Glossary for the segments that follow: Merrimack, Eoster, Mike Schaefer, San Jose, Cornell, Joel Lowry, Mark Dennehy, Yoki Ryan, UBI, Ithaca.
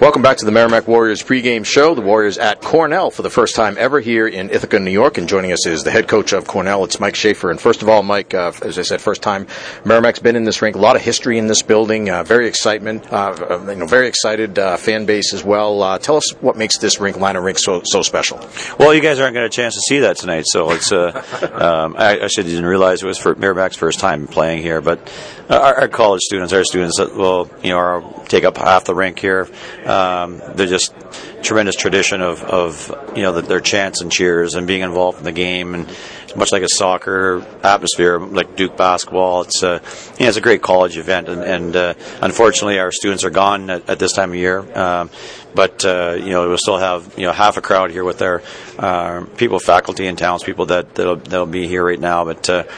Welcome back to the Merrimack Warriors pregame show. The Warriors at Cornell for the first time ever here in Ithaca, New York. And joining us is the head coach of Cornell. It's Mike Schaefer. And first of all, Mike, as I said, first time Merrimack's been in this rink. A lot of history in this building. Very excited fan base as well. Tell us what makes this line of rink so special. Well, you guys aren't going to have a chance to see that tonight. So it's I actually didn't realize it was for Merrimack's first time playing here. But our college students, our students take up half the rink here. They're just tremendous tradition of their chants and cheers and being involved in the game, and much like a soccer atmosphere, like Duke basketball, it's a great college event, and unfortunately our students are gone at this time of year, but we'll still have half a crowd here with our people, faculty and townspeople that'll be here right now. But it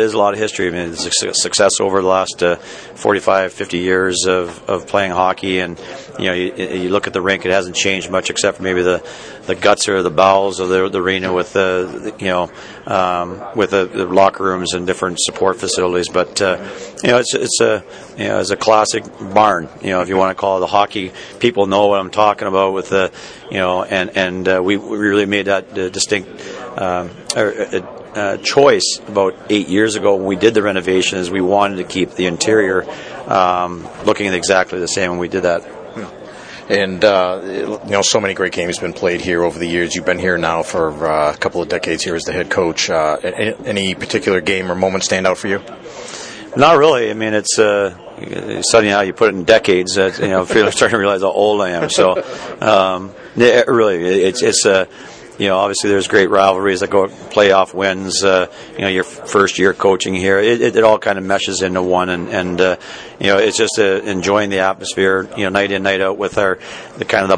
is a lot of history. I mean, it's a success over the last 45-50 years of playing hockey, and you look at the rink, it hasn't changed much except for maybe the guts or the bowels of the arena with the locker rooms and different support facilities. But it's a classic barn, if you want to call it. The hockey people know what I'm talking about with the we really made that distinct choice about 8 years ago when we did the renovations. We wanted to keep the interior looking exactly the same when we did that. And, so many great games have been played here over the years. You've been here now for a couple of decades here as the head coach. Any particular game or moment stand out for you? Not really. I mean, it's suddenly now you put it in decades. I'm starting to realize how old I am. So, obviously there's great rivalries that go playoff wins. Your first year coaching here, it all kind of meshes into one, and it's just enjoying the atmosphere, night in, night out with the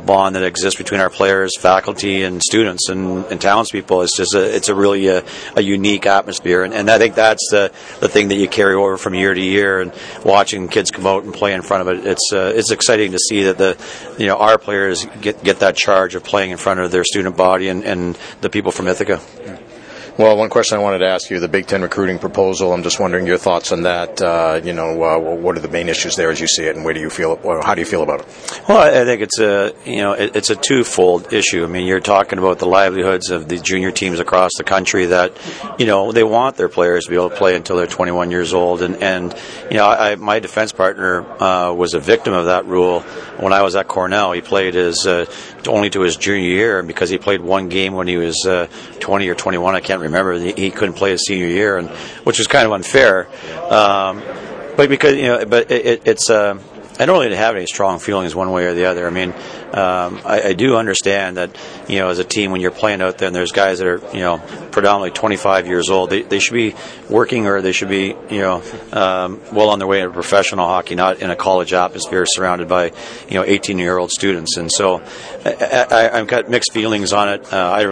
bond that exists between our players, faculty, and students and townspeople. It's just it's a really unique atmosphere, and I think that's the thing that you carry over from year to year. And watching kids come out and play in front of it, it's exciting to see that our players get that charge of playing in front of their student body and the people from Ithaca. Well, one question I wanted to ask you, the Big Ten recruiting proposal, I'm just wondering your thoughts on that. What are the main issues there as you see it, and how do you feel about it? Well, I think it's a twofold issue. I mean, you're talking about the livelihoods of the junior teams across the country that, they want their players to be able to play until they're 21 years old. My defense partner was a victim of that rule when I was at Cornell. He played only to his junior year, and because he played one game when he was 20 or 21, I can't remember, he couldn't play his senior year, and which was kind of unfair. But I don't really have any strong feelings one way or the other. I mean, I do understand that, as a team, when you're playing out there and there's guys that are, predominantly 25 years old, they should be working, or they should be, well on their way into professional hockey, not in a college atmosphere surrounded by, 18-year-old students. And so I've got mixed feelings on it. I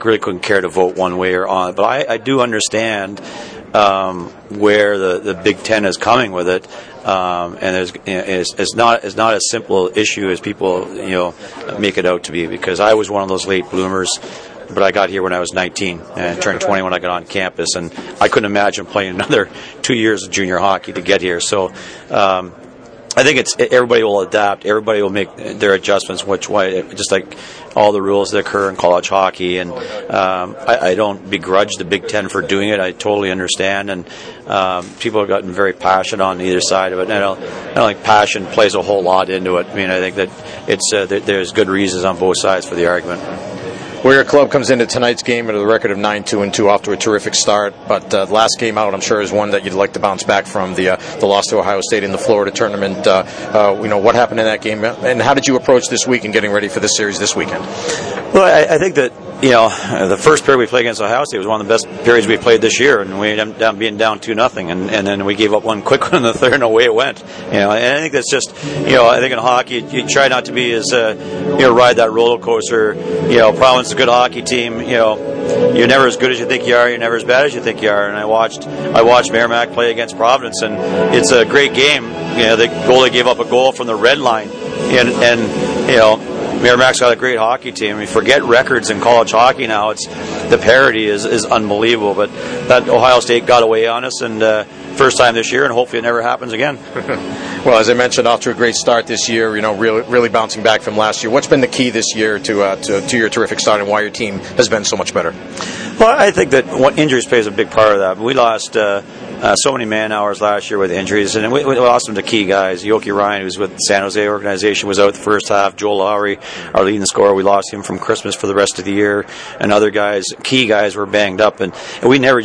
really couldn't care to vote one way or on it, but I do understand where the Big Ten is coming with it, and it's not as simple an issue as people make it out to be. Because I was one of those late bloomers, but I got here when I was 19 and turned 20 when I got on campus, and I couldn't imagine playing another 2 years of junior hockey to get here. So. I think everybody will adapt. Everybody will make their adjustments, which way, just like all the rules that occur in college hockey. And I don't begrudge the Big Ten for doing it. I totally understand. And people have gotten very passionate on either side of it. And I don't think passion plays a whole lot into it. I mean, I think that there's good reasons on both sides for the argument. Warrior Club comes into tonight's game at a record of 9-2-2, off to a terrific start. But the last game out, I'm sure, is one that you'd like to bounce back from, the loss to Ohio State in the Florida tournament. What happened in that game, and how did you approach this week in getting ready for this series this weekend? Well, I think that the first period we played against Ohio State was one of the best periods we played this year, and we ended up being down 2-0, and then we gave up one quick one in the third, and away it went. And I think that's just, I think in hockey you try not to be as ride that roller coaster. Province is a good hockey team. You're never as good as you think you are. You're never as bad as you think you are. And I watched Merrimack play against Providence, and it's a great game. The goalie gave up a goal from the red line, and Merrimack's got a great hockey team. We forget records in college hockey now. The parity is unbelievable. But that Ohio State got away on us, and first time this year, and hopefully it never happens again. Well, as I mentioned, off to a great start this year, really bouncing back from last year. What's been the key this year to your terrific start and why your team has been so much better? Well, I think that injuries plays a big part of that. We lost so many man hours last year with injuries, and we lost some to key guys. Yoki Ryan, who's with the San Jose organization, was out the first half. Joel Lowry, our leading scorer, we lost him from Christmas for the rest of the year. And other guys, key guys, were banged up, and we never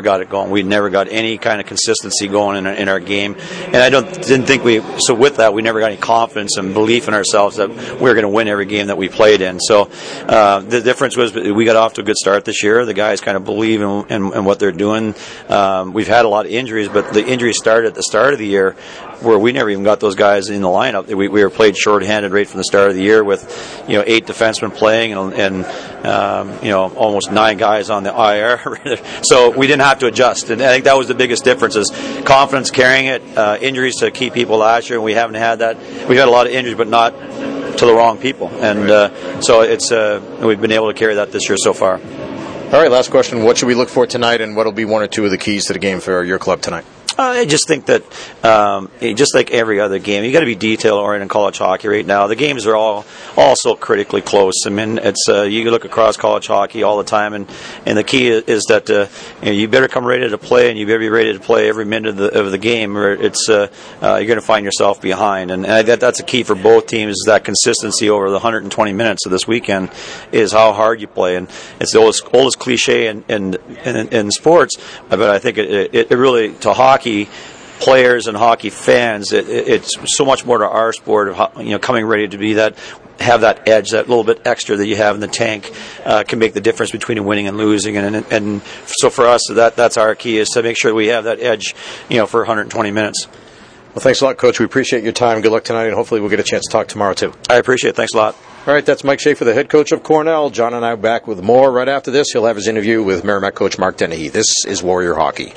got it going. We never got any kind of consistency going in our game, and I didn't think we. So with that, we never got any confidence and belief in ourselves that we were going to win every game that we played in. So the difference was we got off to a good start this year. The guys kind of believe in what they're doing. We've had a lot of injuries, but the injuries started at the start of the year, where we never even got those guys in the lineup. We were played shorthanded right from the start of the year with 8 defensemen playing and almost 9 guys on the IR. So we didn't have to adjust, and I think that was the biggest difference: is confidence carrying it. Injuries to key people last year, and we haven't had that. We've had a lot of injuries, but not to the wrong people, and so it's we've been able to carry that this year so far. All right, last question: what should we look for tonight, and what will be one or two of the keys to the game for your club tonight? I just think that, just like every other game, you got to be detail-oriented in college hockey right now. The games are all so critically close. I mean, it's you look across college hockey all the time, and the key is that you better come ready to play, and you better be ready to play every minute of the game, or it's you're going to find yourself behind. And that's a key for both teams, is that consistency over the 120 minutes of this weekend is how hard you play. And it's the oldest cliche in sports, but I think it really, to hockey players and hockey fans, it's so much more to our sport of coming ready to be that, have that edge, that little bit extra that you have in the tank can make the difference between winning and losing, and so for us that's our key, is to make sure we have that edge for 120 minutes. Well, thanks a lot, Coach. We appreciate your time. Good luck tonight, and hopefully we'll get a chance to talk tomorrow too. I appreciate it. Thanks a lot. All right, that's Mike Schaefer, the head coach of Cornell. John and I are back with more right after this. He'll have his interview with Merrimack coach Mark Dennehy. This is Warrior Hockey.